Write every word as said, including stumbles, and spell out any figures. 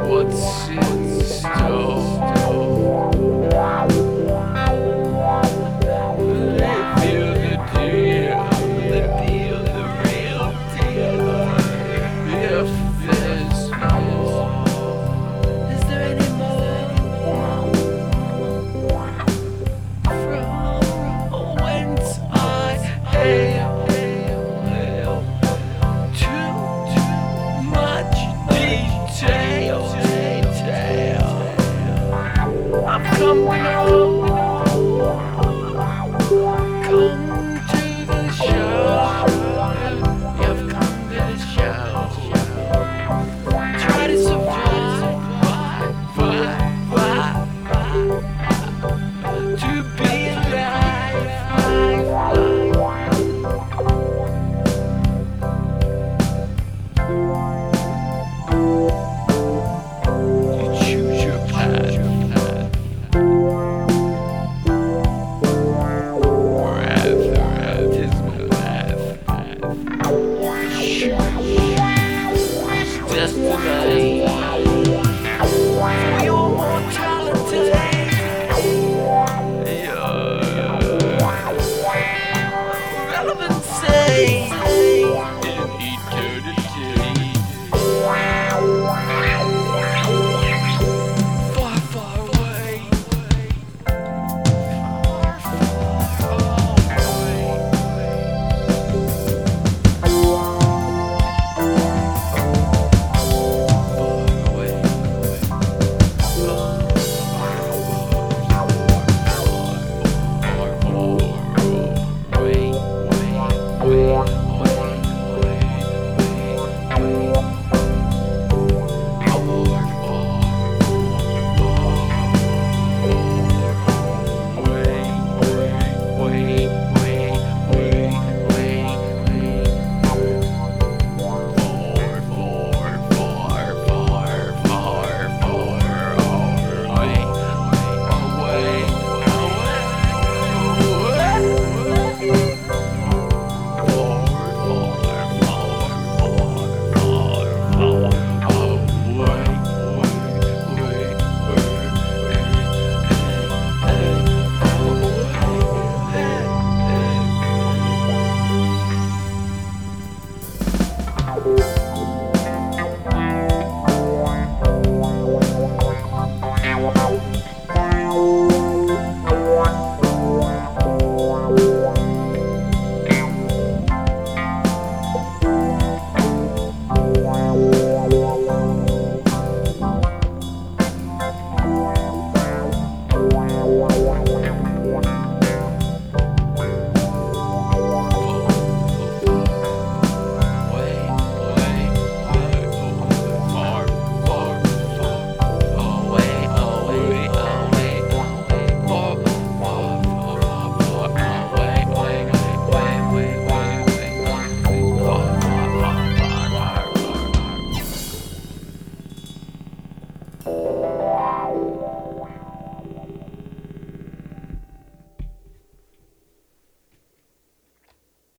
What's in store? Come now, come to the show. You've come to the show. Try to survive, survive, survive. To be alive. Destiny for your mortality. Your relevancy in eternity. Far, far away. Far, far away. We'll be right back.